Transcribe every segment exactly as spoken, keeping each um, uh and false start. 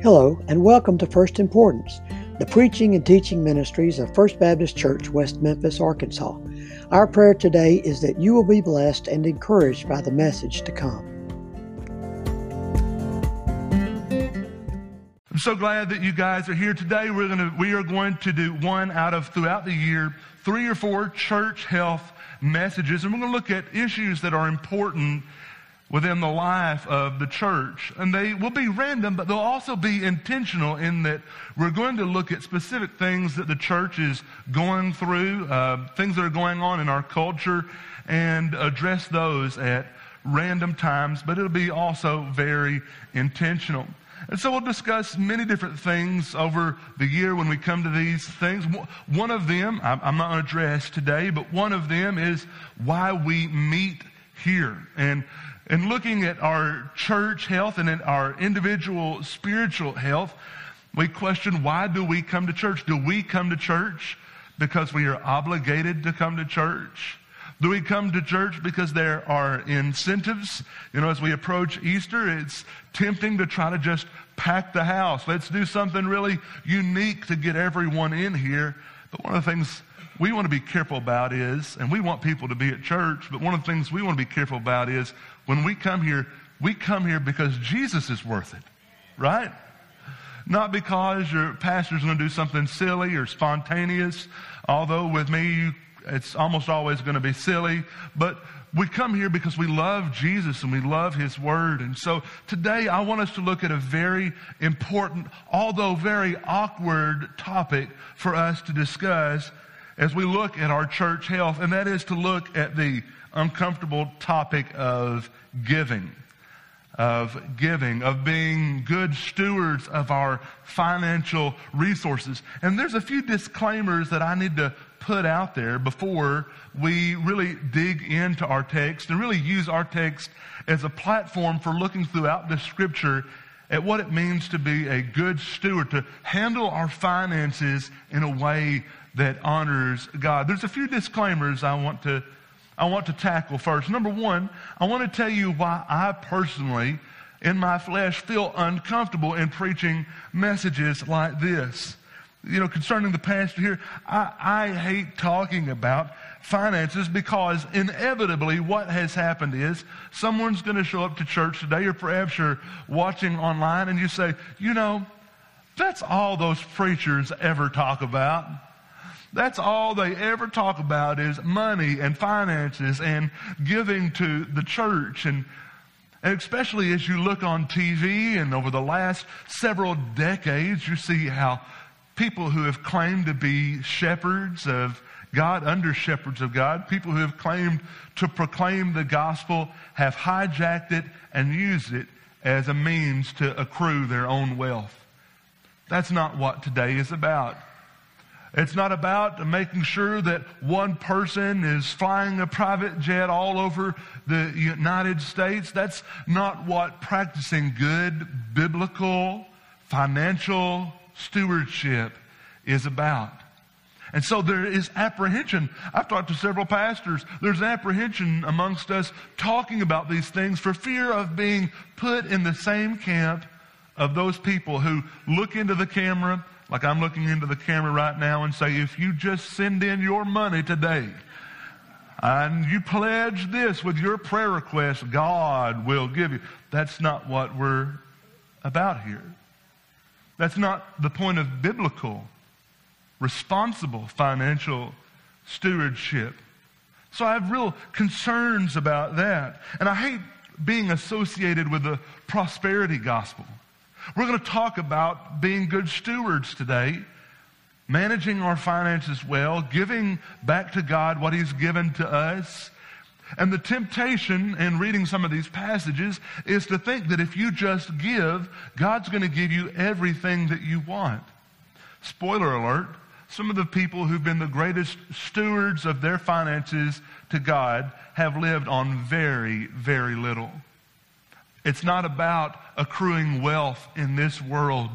Hello, and welcome to First Importance, the preaching and teaching ministries of First Baptist Church, West Memphis, Arkansas. Our prayer today is that you will be blessed and encouraged by the message to come. I'm so glad that you guys are here today. We're going to, we are going to do one out of, throughout the year, three or four church health messages, and we're going to look at issues that are important within the life of the church. And they will be random, but they'll also be intentional in that we're going to look at specific things that the church is going through, uh, things that are going on in our culture, and address those at random times, but it'll be also very intentional. And so we'll discuss many different things over the year when we come to these things. One of them, I'm not going to address today, but one of them is why we meet here. And And looking at our church health and at our individual spiritual health, we question, why do we come to church? Do we come to church because we are obligated to come to church? Do we come to church because there are incentives? You know, as we approach Easter, it's tempting to try to just pack the house. Let's do something really unique to get everyone in here. But one of the things we want to be careful about is, and we want people to be at church, but one of the things we want to be careful about is, when we come here, we come here because Jesus is worth it, right? Not because your pastor's going to do something silly or spontaneous, although with me, it's almost always going to be silly. But we come here because we love Jesus and we love His Word. And so today I want us to look at a very important, although very awkward topic for us to discuss as we look at our church health, and that is to look at the uncomfortable topic of giving, of giving, of being good stewards of our financial resources. And there's a few disclaimers that I need to put out there before we really dig into our text and really use our text as a platform for looking throughout the Scripture at what it means to be a good steward, to handle our finances in a way that honors God. There's a few disclaimers I want to I want to tackle first. Number one, I want to tell you why I personally, in my flesh, feel uncomfortable in preaching messages like this. You know, concerning the pastor here, I, I hate talking about finances because inevitably what has happened is someone's going to show up to church today, or perhaps you're watching online and you say, you know, that's all those preachers ever talk about. That's all they ever talk about is money and finances and giving to the church. And especially as you look on T V and over the last several decades, you see how people who have claimed to be shepherds of God, under shepherds of God, people who have claimed to proclaim the gospel have hijacked it and used it as a means to accrue their own wealth. That's not what today is about. It's not about making sure that one person is flying a private jet all over the United States. That's not what practicing good biblical financial stewardship is about. And so there is apprehension. I've talked to several pastors. There's apprehension amongst us talking about these things for fear of being put in the same camp of those people who look into the camera, like I'm looking into the camera right now, and say, if you just send in your money today and you pledge this with your prayer request, God will give you. That's not what we're about here. That's not the point of biblical, responsible financial stewardship. So I have real concerns about that. And I hate being associated with the prosperity gospel. We're going to talk about being good stewards today, managing our finances well, giving back to God what He's given to us. And the temptation in reading some of these passages is to think that if you just give, God's going to give you everything that you want. Spoiler alert, some of the people who've been the greatest stewards of their finances to God have lived on very, very little. It's not about accruing wealth in this world.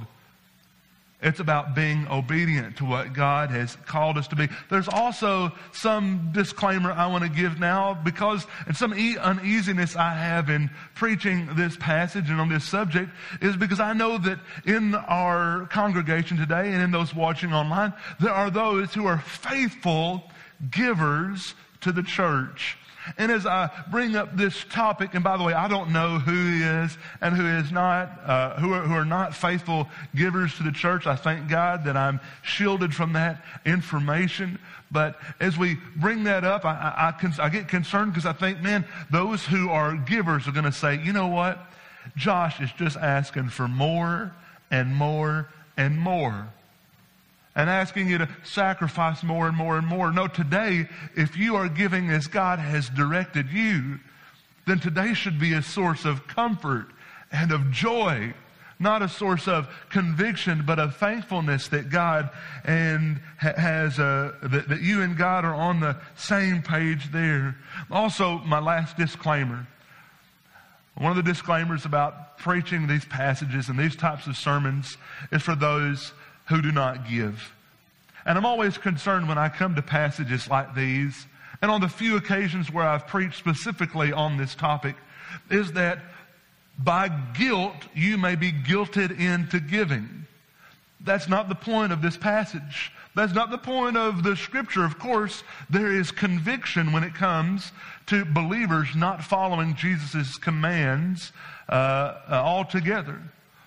It's about being obedient to what God has called us to be. There's also some disclaimer I want to give now, because, and some e- uneasiness I have in preaching this passage and on this subject is because I know that in our congregation today and in those watching online, there are those who are faithful givers to the church. And as I bring up this topic, and by the way, I don't know who is and who is not, uh, who, are, who are not faithful givers to the church. I thank God that I'm shielded from that information. But as we bring that up, I, I, I, I get concerned, because I think, man, those who are givers are going to say, you know what? Josh is just asking for more and more and more, and asking you to sacrifice more and more and more. No, today, if you are giving as God has directed you, then today should be a source of comfort and of joy, not a source of conviction, but of thankfulness that God and has a, that, that you and God are on the same page there. Also, my last disclaimer. One of the disclaimers about preaching these passages and these types of sermons is for those who do not give. And I'm always concerned when I come to passages like these, and on the few occasions where I've preached specifically on this topic, is that by guilt, you may be guilted into giving. That's not the point of this passage. That's not the point of the scripture. Of course, there is conviction when it comes to believers not following Jesus' commands uh, uh, altogether.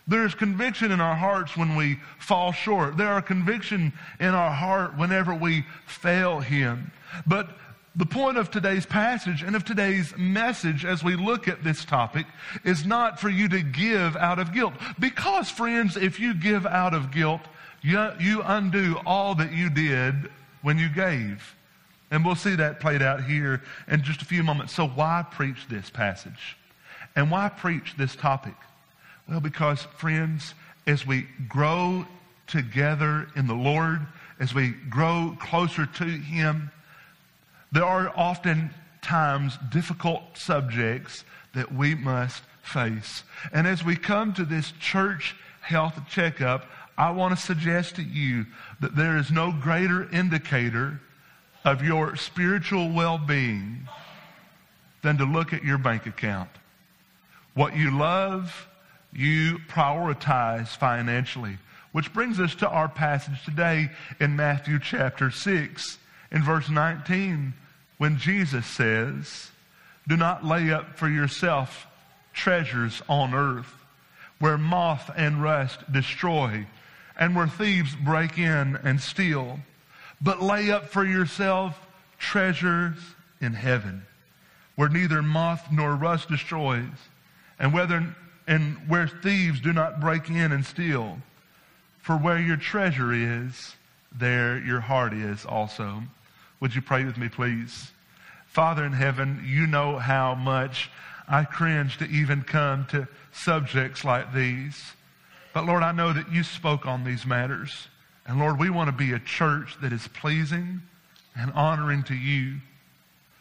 There is conviction in our hearts when we fall short. There are conviction in our heart whenever we fail Him. But the point of today's passage and of today's message as we look at this topic is not for you to give out of guilt. Because, friends, if you give out of guilt, you, you undo all that you did when you gave. And we'll see that played out here in just a few moments. So why preach this passage? And why preach this topic? Well, because, friends, as we grow together in the Lord, as we grow closer to Him, there are often times difficult subjects that we must face. And as we come to this church health checkup, I want to suggest to you that there is no greater indicator of your spiritual well-being than to look at your bank account. What you love, you prioritize financially. Which brings us to our passage today in Matthew chapter six, in verse nineteen, when Jesus says, "Do not lay up for yourself treasures on earth, where moth and rust destroy, and where thieves break in and steal, but lay up for yourself treasures in heaven, where neither moth nor rust destroys, and whether and where thieves do not break in and steal. For where your treasure is, there your heart is also." Would you pray with me, please? Father in heaven, you know how much I cringe to even come to subjects like these. But Lord, I know that you spoke on these matters. And Lord, we want to be a church that is pleasing and honoring to you.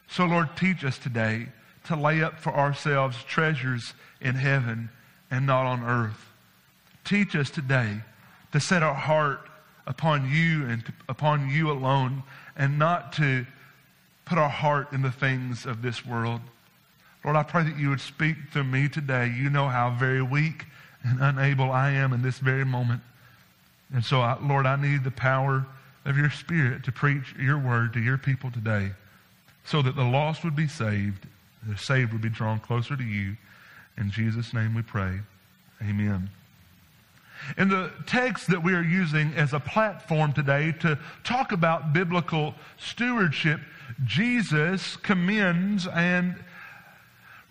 So Lord, teach us today to lay up for ourselves treasures in heaven and not on earth. Teach us today to set our heart upon you and to, upon you alone, and not to put our heart in the things of this world. Lord, I pray that you would speak to me today. You know how very weak and unable I am in this very moment. And so, I, Lord, I need the power of your Spirit to preach your word to your people today, so that the lost would be saved, the saved would be drawn closer to you. In Jesus' name we pray. Amen. In the text that we are using as a platform today to talk about biblical stewardship, Jesus commends and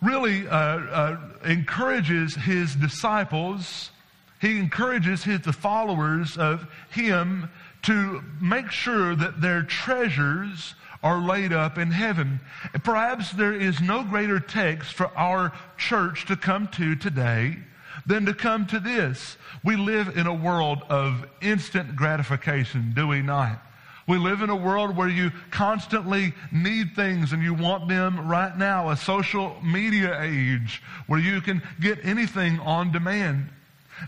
really uh, uh, encourages his disciples. He encourages his, the followers of him to make sure that their treasures are laid up in heaven. Perhaps there is no greater text for our church to come to today than to come to this. We live in a world of instant gratification, do we not? We live in a world where you constantly need things and you want them right now, a social media age where you can get anything on demand.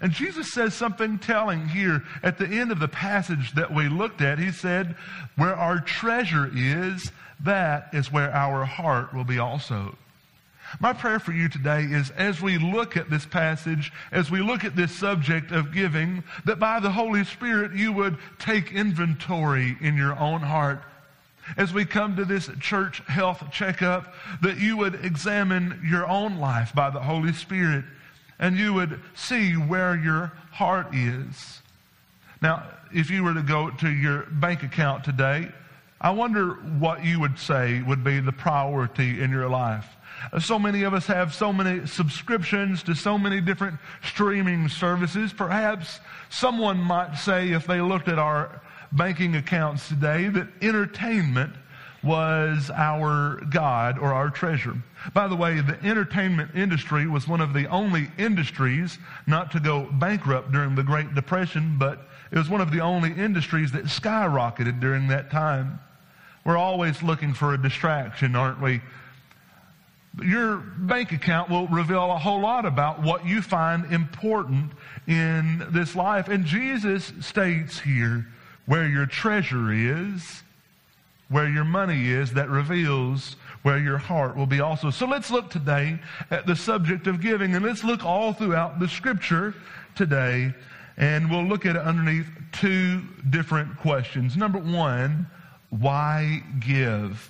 And Jesus says something telling here at the end of the passage that we looked at. He said, where our treasure is, that is where our heart will be also. My prayer for you today is, as we look at this passage, as we look at this subject of giving, that by the Holy Spirit you would take inventory in your own heart. As we come to this church health checkup, that you would examine your own life by the Holy Spirit, and you would see where your heart is. Now, if you were to go to your bank account today, I wonder what you would say would be the priority in your life. So many of us have so many subscriptions to so many different streaming services. Perhaps someone might say, if they looked at our banking accounts today, that entertainment was our God or our treasure. By the way, the entertainment industry was one of the only industries not to go bankrupt during the Great Depression, but it was one of the only industries that skyrocketed during that time. We're always looking for a distraction, aren't we? Your bank account will reveal a whole lot about what you find important in this life. And Jesus states here, where your treasure is, where your money is, that reveals where your heart will be also. So let's look today at the subject of giving, and let's look all throughout the scripture today, and we'll look at it underneath two different questions. Number one, why give?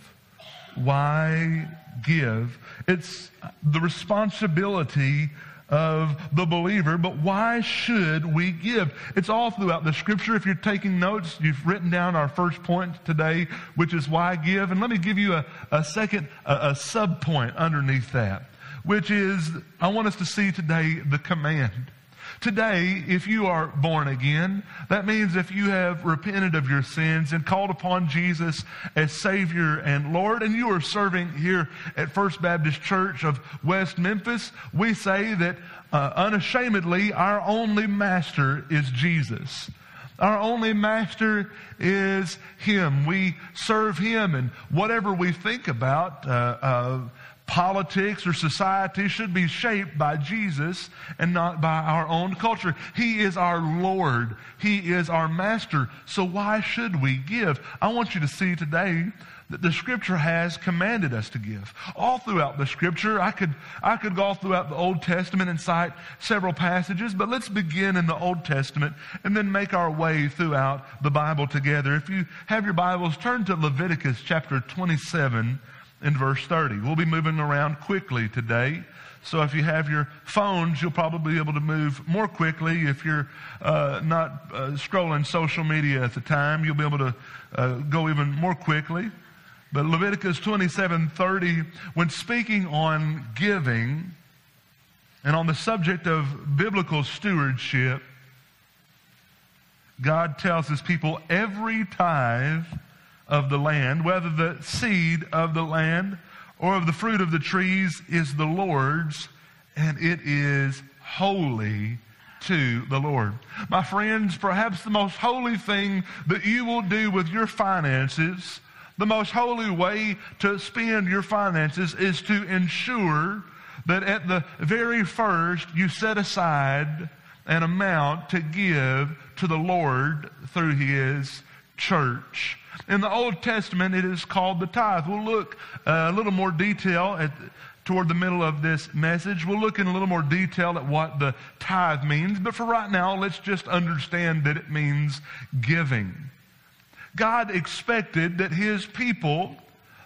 Why give? It's the responsibility of the believer, but why should we give? It's all throughout the scripture. If you're taking notes, you've written down our first point today, which is why give. And let me give you a, a second, a, a sub point underneath that, which is, I want us to see today the command. Today, if you are born again, that means if you have repented of your sins and called upon Jesus as Savior and Lord, and you are serving here at First Baptist Church of West Memphis, we say that uh, unashamedly, our only master is Jesus. Our only master is Him. We serve Him, and whatever we think about, uh, uh, politics or society should be shaped by Jesus and not by our own culture. He is our Lord. He is our master. So why should we give? I want you to see today that the scripture has commanded us to give. All throughout the scripture, I could, I could go all throughout the Old Testament and cite several passages, but let's begin in the Old Testament and then make our way throughout the Bible together. If you have your Bibles, turn to Leviticus chapter twenty-seven, in verse thirty. We'll be moving around quickly today. So if you have your phones, you'll probably be able to move more quickly. If you're uh, not uh, scrolling social media at the time, you'll be able to uh, go even more quickly. But Leviticus twenty-seven thirty, when speaking on giving and on the subject of biblical stewardship, God tells His people every tithe of the land, whether the seed of the land or of the fruit of the trees, is the Lord's, and it is holy to the Lord. My friends, perhaps the most holy thing that you will do with your finances, the most holy way to spend your finances, is to ensure that at the very first you set aside an amount to give to the Lord through His church. In the Old Testament, it is called the tithe. We'll look uh, a little more detail at, toward the middle of this message. We'll look in a little more detail at what the tithe means. But for right now, let's just understand that it means giving. God expected that His people,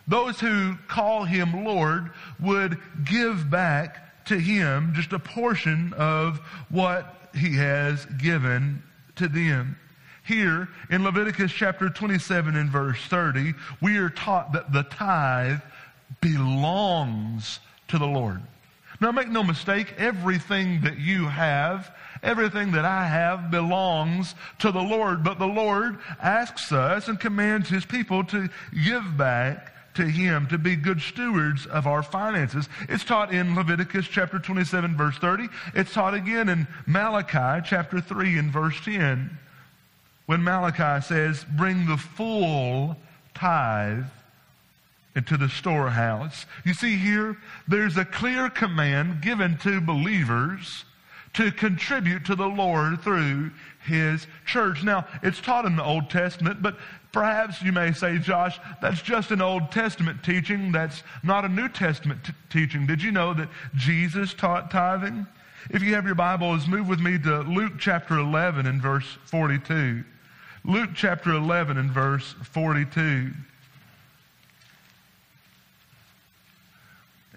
those who call Him Lord, would give back to Him just a portion of what He has given to them. Here in Leviticus chapter twenty-seven and verse thirty, we are taught that the tithe belongs to the Lord. Now make no mistake, everything that you have, everything that I have belongs to the Lord, but the Lord asks us and commands His people to give back to Him, to be good stewards of our finances. It's taught in Leviticus chapter twenty-seven, verse thirty. It's taught again in Malachi chapter three and verse ten. When Malachi says, bring the full tithe into the storehouse. You see here, there's a clear command given to believers to contribute to the Lord through His church. Now, it's taught in the Old Testament, but perhaps you may say, Josh, that's just an Old Testament teaching. That's not a New Testament t- teaching. Did you know that Jesus taught tithing? If you have your Bibles, move with me to Luke chapter eleven and verse forty-two. Luke chapter eleven and verse forty-two.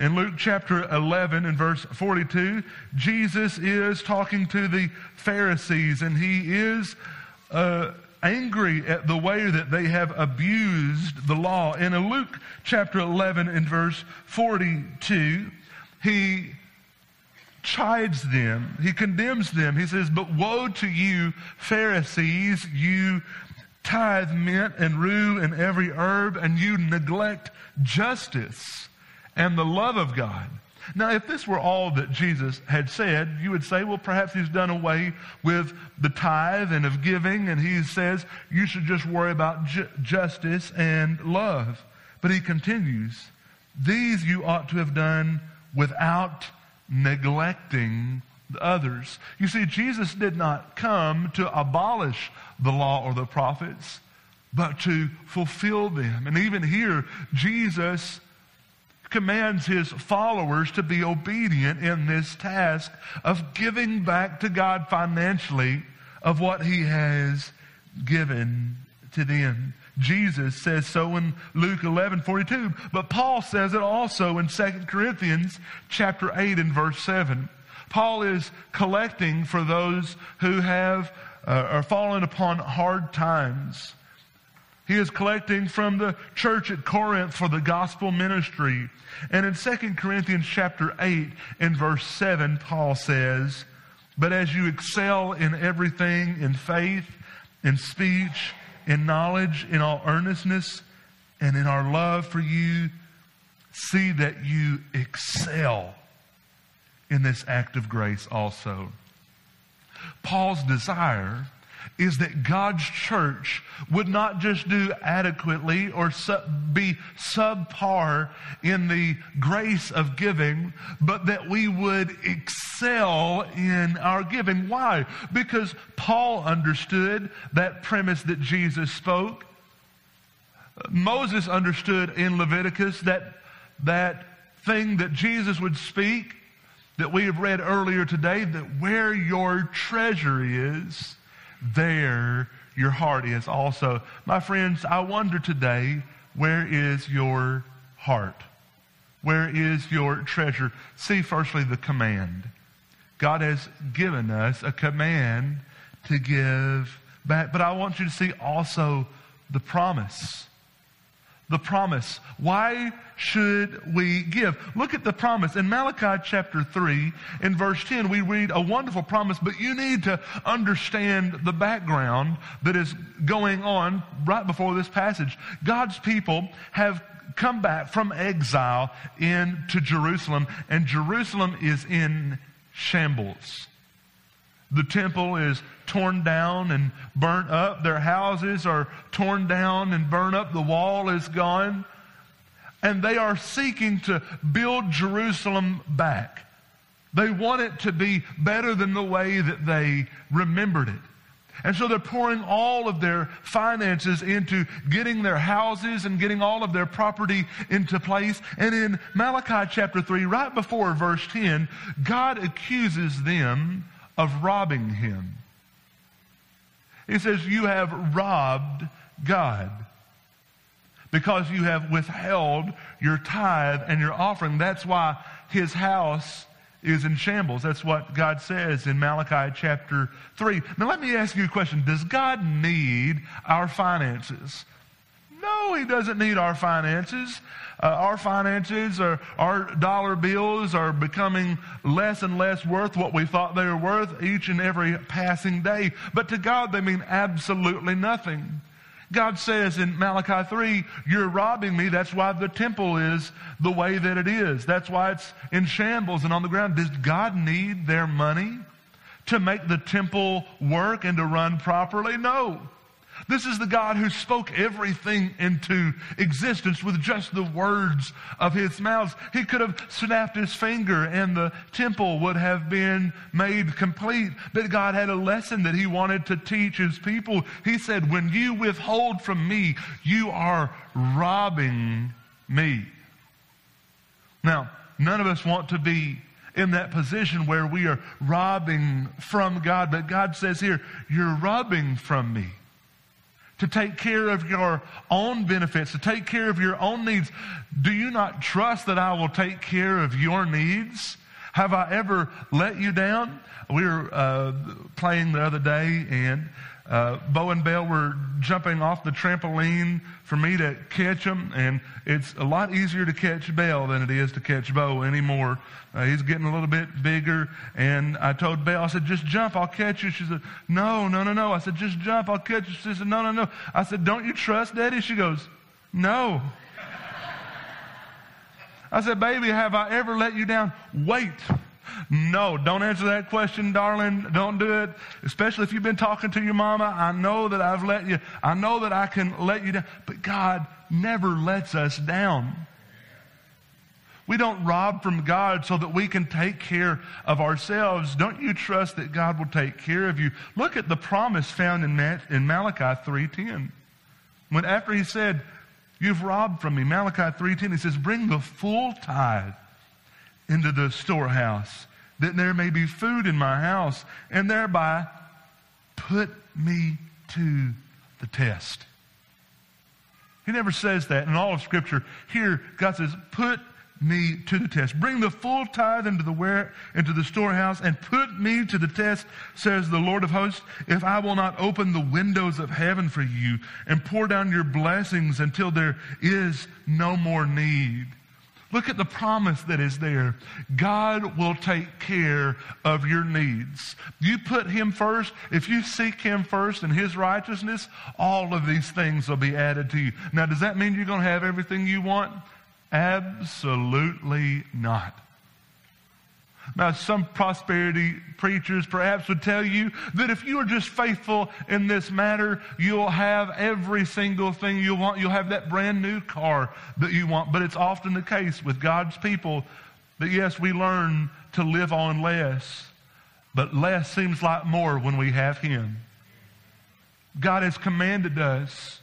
In Luke chapter eleven and verse forty-two, Jesus is talking to the Pharisees, and he is uh, angry at the way that they have abused the law. And in Luke chapter eleven and verse forty-two, he chides them. He condemns them. He says, "But woe to you, Pharisees, you tithe mint and rue and every herb, and you neglect justice and the love of God." Now, if this were all that Jesus had said, you would say, well, perhaps he's done away with the tithe and of giving, and he says you should just worry about ju- justice and love. But he continues, "These you ought to have done without neglecting the others." You see, Jesus did not come to abolish the law or the prophets, but to fulfill them. And even here, Jesus commands his followers to be obedient in this task of giving back to God financially of what he has given to them. Jesus says so in Luke eleven forty-two, but Paul says it also in Second Corinthians chapter eight and verse seven. Paul is collecting for those who have uh, are fallen upon hard times. He is collecting from the church at Corinth for the gospel ministry. And in Second Corinthians chapter eight and verse seven, Paul says, "But as you excel in everything, in faith, in speech, in knowledge, in all earnestness, and in our love for you, see that you excel in this act of grace also." Paul's desire is that God's church would not just do adequately or sub, be subpar in the grace of giving, but that we would excel in our giving. Why? Because Paul understood that premise that Jesus spoke. Moses understood in Leviticus that, that thing that Jesus would speak that we have read earlier today, that where your treasure is, there your heart is also. My friends, I wonder today, where is your heart? Where is your treasure? See, firstly, the command. God has given us a command to give back. But I want you to see also the promise. The promise. Why should we give? Look at the promise. In Malachi chapter three, in verse ten, we read a wonderful promise, but you need to understand the background that is going on right before this passage. God's people have come back from exile into Jerusalem, and Jerusalem is in shambles. The temple is torn down and burnt up. Their houses are torn down and burnt up. The wall is gone. And they are seeking to build Jerusalem back. They want it to be better than the way that they remembered it. And so they're pouring all of their finances into getting their houses and getting all of their property into place. And in Malachi chapter three, right before verse ten, God accuses them of robbing him. He says, "You have robbed God because you have withheld your tithe and your offering." That's why his house is in shambles. That's what God says in Malachi chapter three. Now let me ask you a question. Does God need our finances? No, he doesn't need our finances. Uh, our finances, or our dollar bills, are becoming less and less worth what we thought they were worth each and every passing day. But to God, they mean absolutely nothing. God says in Malachi three, "You're robbing me. That's why the temple is the way that it is. That's why it's in shambles and on the ground." Does God need their money to make the temple work and to run properly? No. This is the God who spoke everything into existence with just the words of his mouth. He could have snapped his finger and the temple would have been made complete. But God had a lesson that he wanted to teach his people. He said, when you withhold from me, you are robbing me. Now, none of us want to be in that position where we are robbing from God. But God says here, you're robbing from me. To take care of your own benefits, to take care of your own needs. Do you not trust that I will take care of your needs? Have I ever let you down? We were uh, playing the other day, and uh, Bo and Belle were jumping off the trampoline for me to catch them, and it's a lot easier to catch Belle than it is to catch Bo anymore. Uh, he's getting a little bit bigger, and I told Belle, I said, just jump, I'll catch you. She said, no, no, no, no. I said, just jump, I'll catch you. She said, no, no, no. I said, don't you trust Daddy? She goes, no. I said, baby, have I ever let you down? Wait. No, don't answer that question, darling. Don't do it. Especially if you've been talking to your mama. I know that I've let you. I know that I can let you down. But God never lets us down. We don't rob from God so that we can take care of ourselves. Don't you trust that God will take care of you? Look at the promise found in Malachi three ten. When after he said, you've robbed from me. Malachi three ten, he says, bring the full tithe into the storehouse, that there may be food in my house, and thereby put me to the test. He never says that in all of Scripture. Here, God says, put me to the test. Bring the full tithe into the ware, into the storehouse, and put me to the test, says the Lord of hosts, if I will not open the windows of heaven for you and pour down your blessings until there is no more need. Look at the promise that is there. God will take care of your needs. You put him first. If you seek him first and his righteousness, all of these things will be added to you. Now, does that mean you're going to have everything you want? Absolutely not. Now, some prosperity preachers perhaps would tell you that if you are just faithful in this matter, you'll have every single thing you want. You'll have that brand new car that you want. But it's often the case with God's people that, yes, we learn to live on less, but less seems like more when we have him. God has commanded us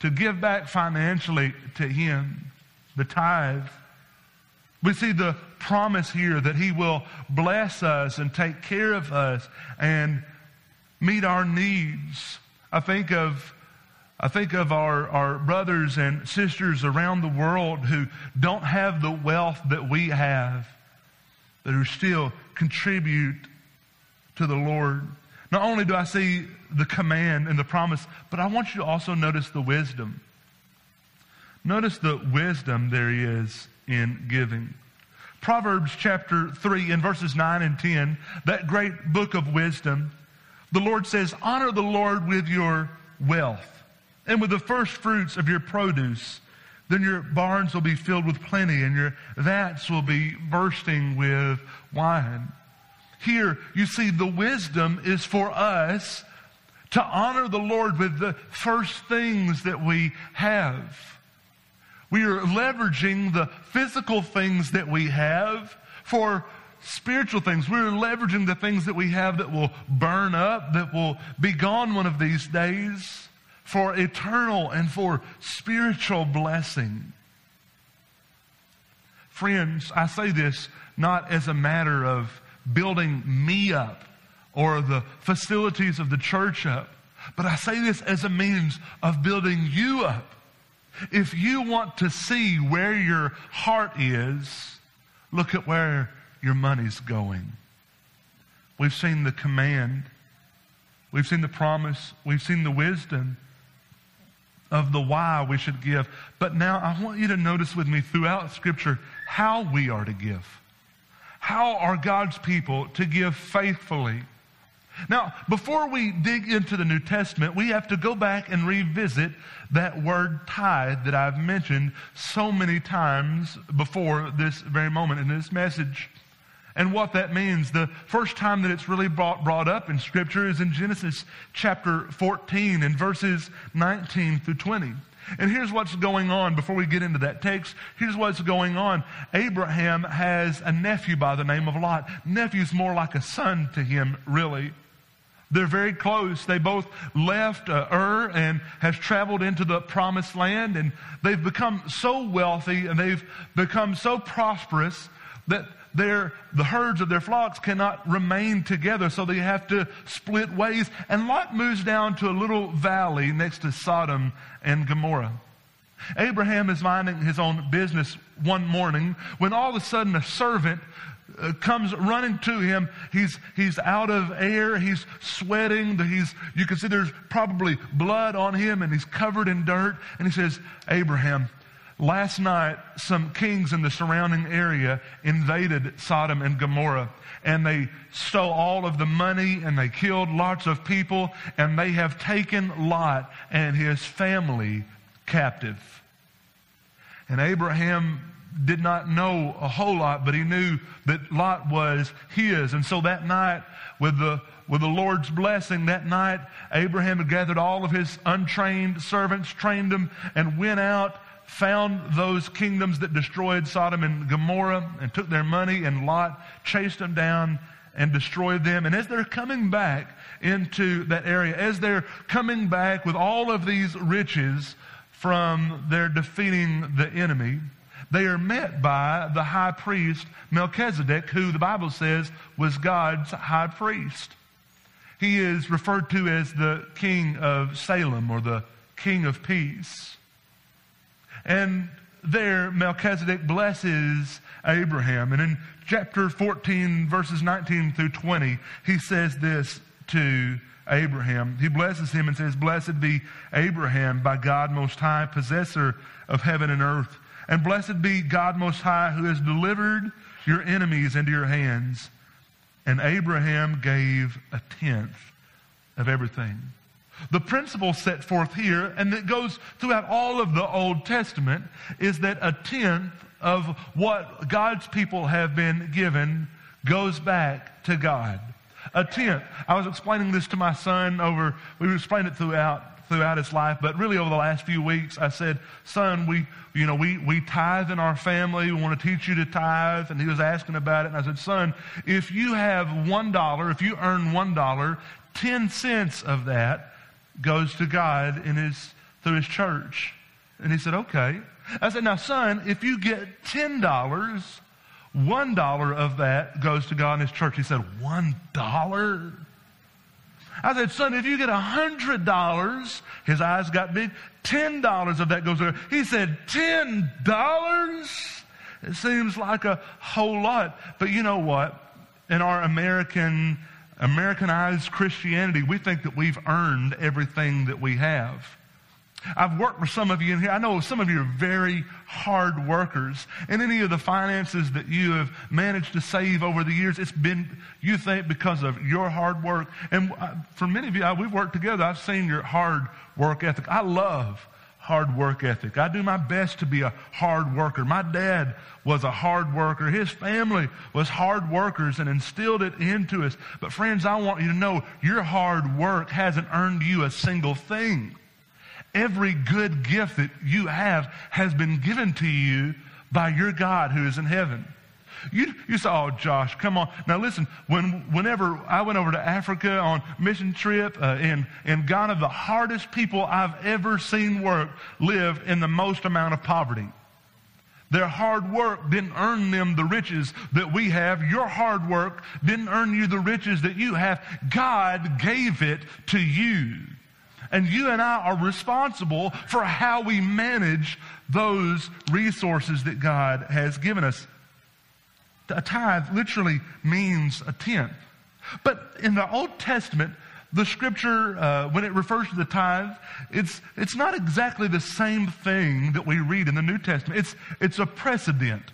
to give back financially to him, the tithe. We see the promise here that he will bless us and take care of us and meet our needs. I think of I think of our, our brothers and sisters around the world who don't have the wealth that we have, but who still contribute to the Lord. Not only do I see the command and the promise, but I want you to also notice the wisdom. Notice the wisdom there is in giving. Proverbs chapter three in verses nine and ten, that great book of wisdom, the Lord says, honor the Lord with your wealth and with the first fruits of your produce. Then your barns will be filled with plenty and your vats will be bursting with wine. Here you see the wisdom is for us to honor the Lord with the first things that we have. We are leveraging the physical things that we have for spiritual things. We're leveraging the things that we have that will burn up, that will be gone one of these days, for eternal and for spiritual blessing. Friends, I say this not as a matter of building me up or the facilities of the church up, but I say this as a means of building you up. If you want to see where your heart is, look at where your money's going. We've seen the command. We've seen the promise. We've seen the wisdom of the why we should give. But now I want you to notice with me throughout Scripture how we are to give. How are God's people to give faithfully? Now, before we dig into the New Testament, we have to go back and revisit that word tithe that I've mentioned so many times before this very moment in this message. and what that means. The first time that it's really brought, brought up in Scripture is in Genesis chapter fourteen and verses nineteen through twenty. And here's what's going on before we get into that text. Here's what's going on. Abraham has a nephew by the name of Lot. Nephew's more like a son to him, really. They're very close. They both left uh, Ur and has traveled into the promised land, and they've become so wealthy and they've become so prosperous that their, the herds of their flocks cannot remain together, so they have to split ways. And Lot moves down to a little valley next to Sodom and Gomorrah. Abraham is minding his own business one morning when all of a sudden a servant Uh, comes running to him. He's he's out of air. He's sweating. He's you can see there's probably blood on him, and he's covered in dirt. And he says, "Abraham, last night some kings in the surrounding area invaded Sodom and Gomorrah, and they stole all of the money, and they killed lots of people, and they have taken Lot and his family captive." And Abraham did not know a whole lot, but he knew that Lot was his. And so that night, with the with the Lord's blessing, that night Abraham had gathered all of his untrained servants, trained them, and went out, found those kingdoms that destroyed Sodom and Gomorrah, and took their money, and Lot, chased them down and destroyed them. And as they're coming back into that area, as they're coming back with all of these riches from their defeating the enemy, they are met by the high priest, Melchizedek, who the Bible says was God's high priest. He is referred to as the king of Salem, or the king of peace. And there Melchizedek blesses Abraham. And in chapter fourteen, verses nineteen through twenty, he says this to Abraham. He blesses him and says, "Blessed be Abraham by God Most High, possessor of heaven and earth. And blessed be God Most High, who has delivered your enemies into your hands." And Abraham gave a tenth of everything. The principle set forth here, and that goes throughout all of the Old Testament, is that a tenth of what God's people have been given goes back to God. A tenth. I was explaining this to my son over, we explained it throughout. throughout his life, but really over the last few weeks, I said, "Son, we, you know, we, we tithe in our family. We want to teach you to tithe." And he was asking about it. And I said, "Son, if you have one dollar, if you earn one dollar, ten cents of that goes to God in his, through his church." And he said, "Okay." I said, "Now, son, if you get ten dollars, one dollar of that goes to God in his church." He said, "One dollar?" I said, "Son, if you get one hundred dollars, his eyes got big, ten dollars of that goes there. He said, ten dollars? It seems like a whole lot. But you know what? In our American, Americanized Christianity, we think that we've earned everything that we have. I've worked with some of you in here. I know some of you are very hard workers. And any of the finances that you have managed to save over the years, it's been, you think, because of your hard work. And for many of you, I, we've worked together. I've seen your hard work ethic. I love hard work ethic. I do my best to be a hard worker. My dad was a hard worker. His family was hard workers and instilled it into us. But friends, I want you to know your hard work hasn't earned you a single thing. Every good gift that you have has been given to you by your God who is in heaven. You, you say, "Oh, Josh, come on." Now listen, when, whenever I went over to Africa on mission trip uh, in, in Ghana, the hardest people I've ever seen work live in the most amount of poverty. Their hard work didn't earn them the riches that we have. Your hard work didn't earn you the riches that you have. God gave it to you. And you and I are responsible for how we manage those resources that God has given us. A tithe literally means a tenth. But in the Old Testament, the Scripture, uh, when it refers to the tithe, it's, it's not exactly the same thing that we read in the New Testament. It's, it's a precedent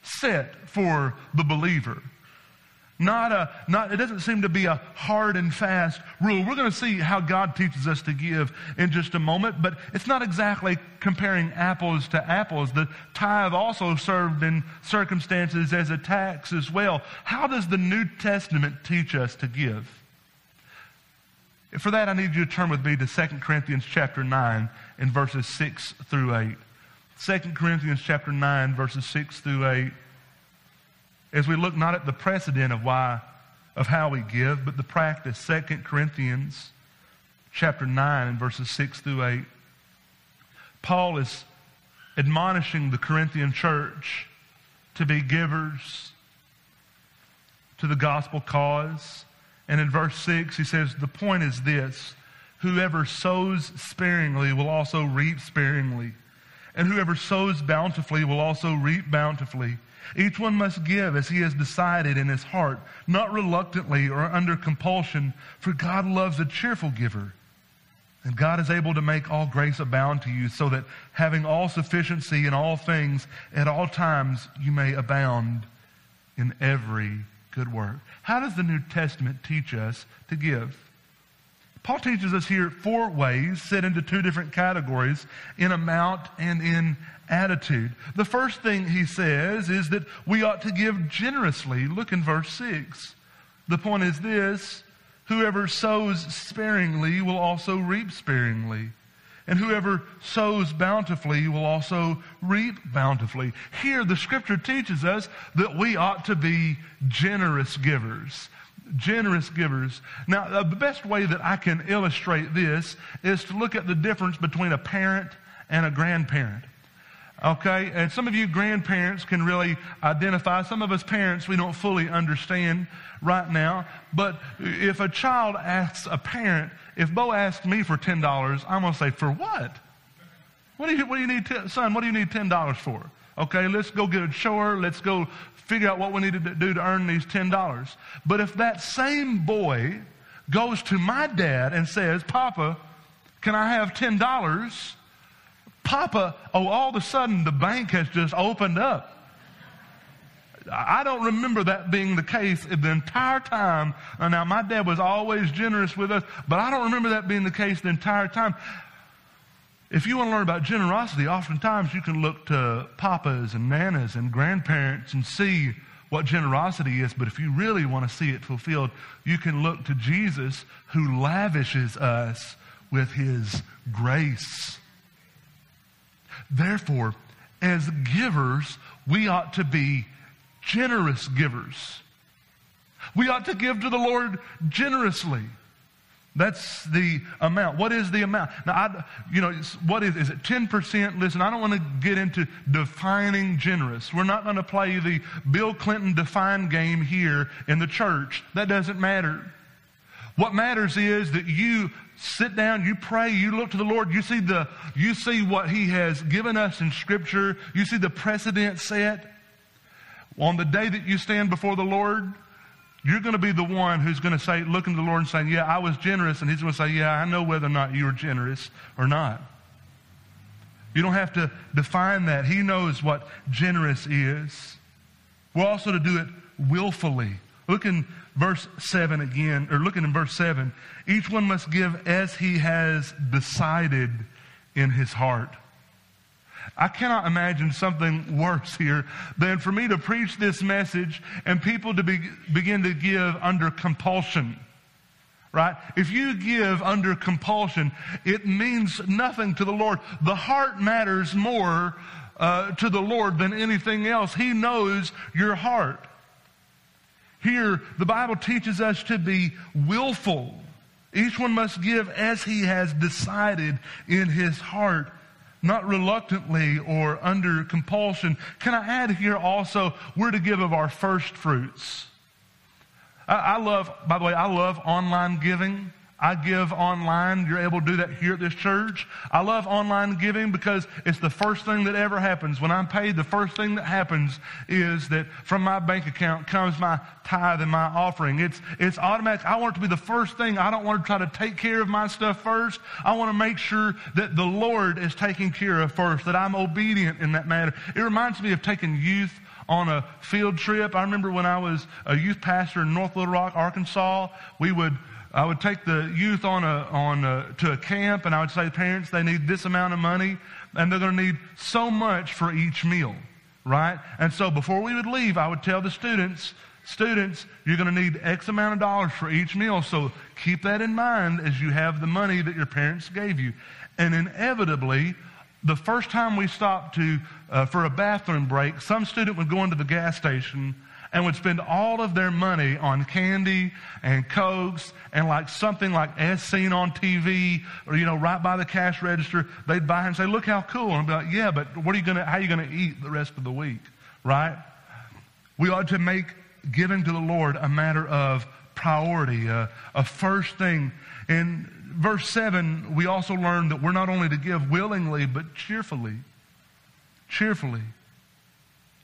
set for the believer. Not a, not, it doesn't seem to be a hard and fast rule. We're going to see how God teaches us to give in just a moment, but it's not exactly comparing apples to apples. The tithe also served in circumstances as a tax as well. How does the New Testament teach us to give? For that, I need you to turn with me to Second Corinthians chapter nine and verses six through eight. Second Corinthians chapter nine, verses six through eight. As we look not at the precedent of why, of how we give, but the practice. Second Corinthians chapter nine and verses six through eight. Paul is admonishing the Corinthian church to be givers to the gospel cause. And in verse six, he says, the point is this: whoever sows sparingly will also reap sparingly, and whoever sows bountifully will also reap bountifully. Each one must give as he has decided in his heart, not reluctantly or under compulsion, for God loves a cheerful giver. And God is able to make all grace abound to you, so that having all sufficiency in all things at all times, you may abound in every good work. How does the New Testament teach us to give? Paul teaches us here four ways, set into two different categories, in amount and in attitude. The first thing he says is that we ought to give generously. Look in verse six. The point is this: whoever sows sparingly will also reap sparingly, and whoever sows bountifully will also reap bountifully. Here, the Scripture teaches us that we ought to be generous givers. Generous givers. Now, uh, the best way that I can illustrate this is to look at the difference between a parent and a grandparent. Okay, and some of you grandparents can really identify. Some of us parents, we don't fully understand right now. But if a child asks a parent, if Bo asked me for ten dollars, I'm going to say, for what? What do you, what do you need, t- son, what do you need ten dollars for? Okay, let's go get a chore. Let's go figure out what we need to do to earn these ten dollars. But if that same boy goes to my dad and says, Papa, can I have ten dollars? Papa, oh, all of a sudden the bank has just opened up. I don't remember that being the case the entire time. Now, my dad was always generous with us, but I don't remember that being the case the entire time. If you want to learn about generosity, oftentimes you can look to papas and nanas and grandparents and see what generosity is. But if you really want to see it fulfilled, you can look to Jesus, who lavishes us with his grace. Therefore, as givers, we ought to be generous givers. We ought to give to the Lord generously. That's the amount. What is the amount? Now, I, you know, what is, is it ten percent? Listen, I don't want to get into defining generous. We're not going to play the Bill Clinton define game here in the church. That doesn't matter. What matters is that you sit down, you pray, you look to the Lord, you see the, you see what he has given us in Scripture, you see the precedent set. On the day that you stand before the Lord, you're going to be the one who's going to say, looking to the Lord and saying, yeah, I was generous. And he's going to say, yeah, I know whether or not you were generous or not. You don't have to define that. He knows what generous is. We're also to do it willfully. Look in verse seven again, or looking in verse seven. Each one must give as he has decided in his heart. I cannot imagine something worse here than for me to preach this message and people to be, begin to give under compulsion, right? If you give under compulsion, it means nothing to the Lord. The heart matters more uh, to the Lord than anything else. He knows your heart. Here, the Bible teaches us to be willful. Each one must give as he has decided in his heart, not reluctantly or under compulsion. Can I add here also, we're to give of our first fruits. I, I love, by the way, I love online giving. I give online. You're able to do that here at this church. I love online giving because it's the first thing that ever happens. When I'm paid, the first thing that happens is that from my bank account comes my tithe and my offering. It's, it's automatic. I want it to be the first thing. I don't want to try to take care of my stuff first. I want to make sure that the Lord is taking care of first, that I'm obedient in that matter. It reminds me of taking youth on a field trip. I remember when I was a youth pastor in North Little Rock, Arkansas, we would I would take the youth on a on a, to a camp, and I would say, parents, they need this amount of money, and they're going to need so much for each meal, right? And so before we would leave, I would tell the students, students, you're going to need X amount of dollars for each meal, so keep that in mind as you have the money that your parents gave you. And inevitably, the first time we stopped to uh, for a bathroom break, some student would go into the gas station and would spend all of their money on candy and Cokes and like something like As Seen on T V, or, you know, right by the cash register. They'd buy and say, look how cool. And I'd be like, yeah, but what are you gonna, how are you going to eat the rest of the week, right? We ought to make giving to the Lord a matter of priority, uh, a first thing. In verse seven, we also learn that we're not only to give willingly, but cheerfully, cheerfully.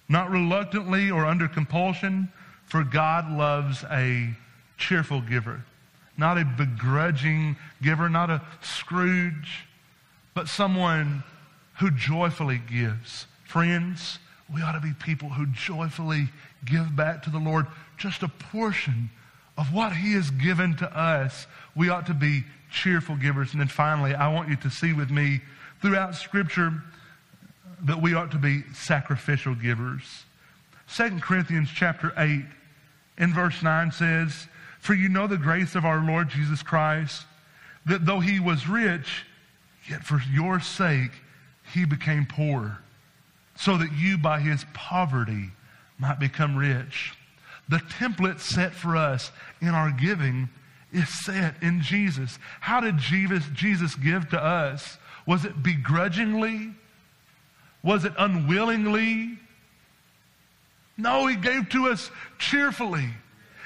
Not reluctantly or under compulsion, for God loves a cheerful giver. Not a begrudging giver, not a Scrooge, but someone who joyfully gives. Friends, we ought to be people who joyfully give back to the Lord just a portion of what He has given to us. We ought to be cheerful givers. And then finally, I want you to see with me throughout Scripture that we ought to be sacrificial givers. Second Corinthians chapter eight in verse nine says, for you know the grace of our Lord Jesus Christ, that though He was rich, yet for your sake He became poor, so that you by His poverty might become rich. The template set for us in our giving is set in Jesus. How did Jesus, Jesus give to us? Was it begrudgingly? Was it unwillingly? No, He gave to us cheerfully.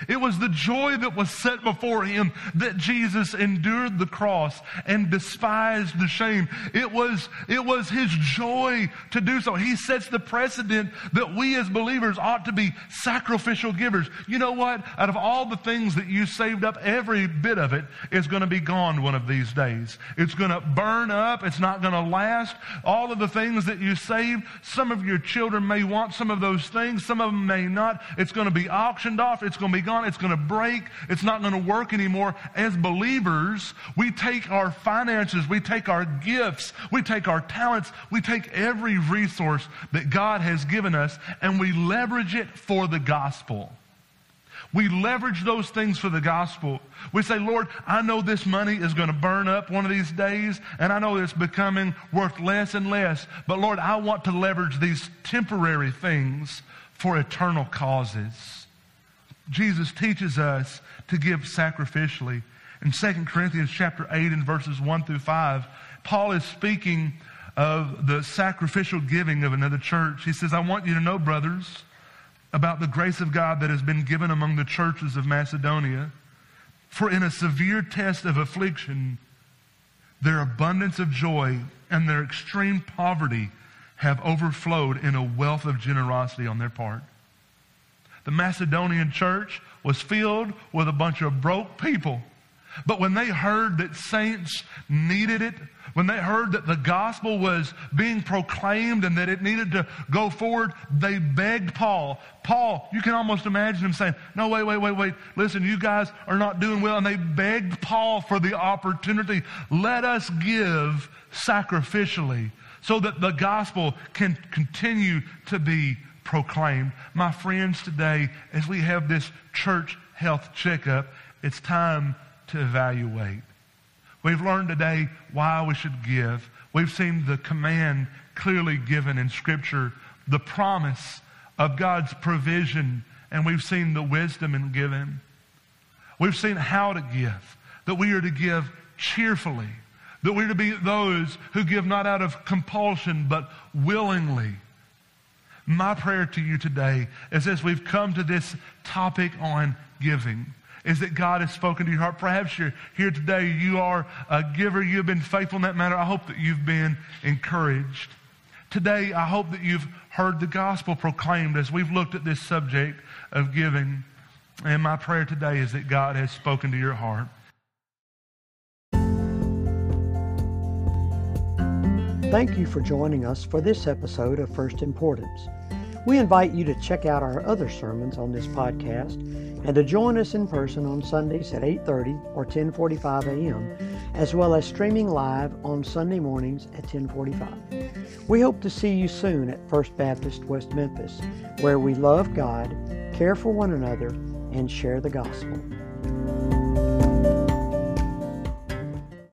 It was the joy that was set before Him that Jesus endured the cross and despised the shame. It was, it was His joy to do so. He sets the precedent that we as believers ought to be sacrificial givers. You know what? Out of all the things that you saved up, every bit of it is going to be gone one of these days. It's going to burn up. It's not going to last. All of the things that you saved, some of your children may want some of those things. Some of them may not. It's going to be auctioned off. It's going to be gone. It's going to break. It's not going to work anymore. As believers, we take our finances, we take our gifts, we take our talents, we take every resource that God has given us, and we leverage it for the gospel. We leverage those things for the gospel. We say, Lord, I know this money is going to burn up one of these days, and I know it's becoming worth less and less, but Lord, I want to leverage these temporary things for eternal causes. Jesus teaches us to give sacrificially. In Second Corinthians chapter eight and verses one through five, Paul is speaking of the sacrificial giving of another church. He says, I want you to know, brothers, about the grace of God that has been given among the churches of Macedonia. For in a severe test of affliction, their abundance of joy and their extreme poverty have overflowed in a wealth of generosity on their part. The Macedonian church was filled with a bunch of broke people. But when they heard that saints needed it, when they heard that the gospel was being proclaimed and that it needed to go forward, they begged Paul. Paul, you can almost imagine him saying, no, wait, wait, wait, wait. Listen, you guys are not doing well. And they begged Paul for the opportunity. Let us give sacrificially so that the gospel can continue to be proclaimed. My friends, today, as we have this church health checkup, it's time to evaluate. We've learned today why we should give. We've seen the command clearly given in Scripture, the promise of God's provision, and we've seen the wisdom in giving. We've seen how to give, that we are to give cheerfully, that we are to be those who give not out of compulsion, but willingly. My prayer to you today is, as we've come to this topic on giving, is that God has spoken to your heart. Perhaps you're here today, you are a giver, you've been faithful in that matter. I hope that you've been encouraged. Today, I hope that you've heard the gospel proclaimed as we've looked at this subject of giving. And my prayer today is that God has spoken to your heart. Thank you for joining us for this episode of First Importance. We invite you to check out our other sermons on this podcast and to join us in person on Sundays at eight thirty or ten forty-five a.m., as well as streaming live on Sunday mornings at ten forty-five. We hope to see you soon at First Baptist West Memphis, where we love God, care for one another, and share the gospel.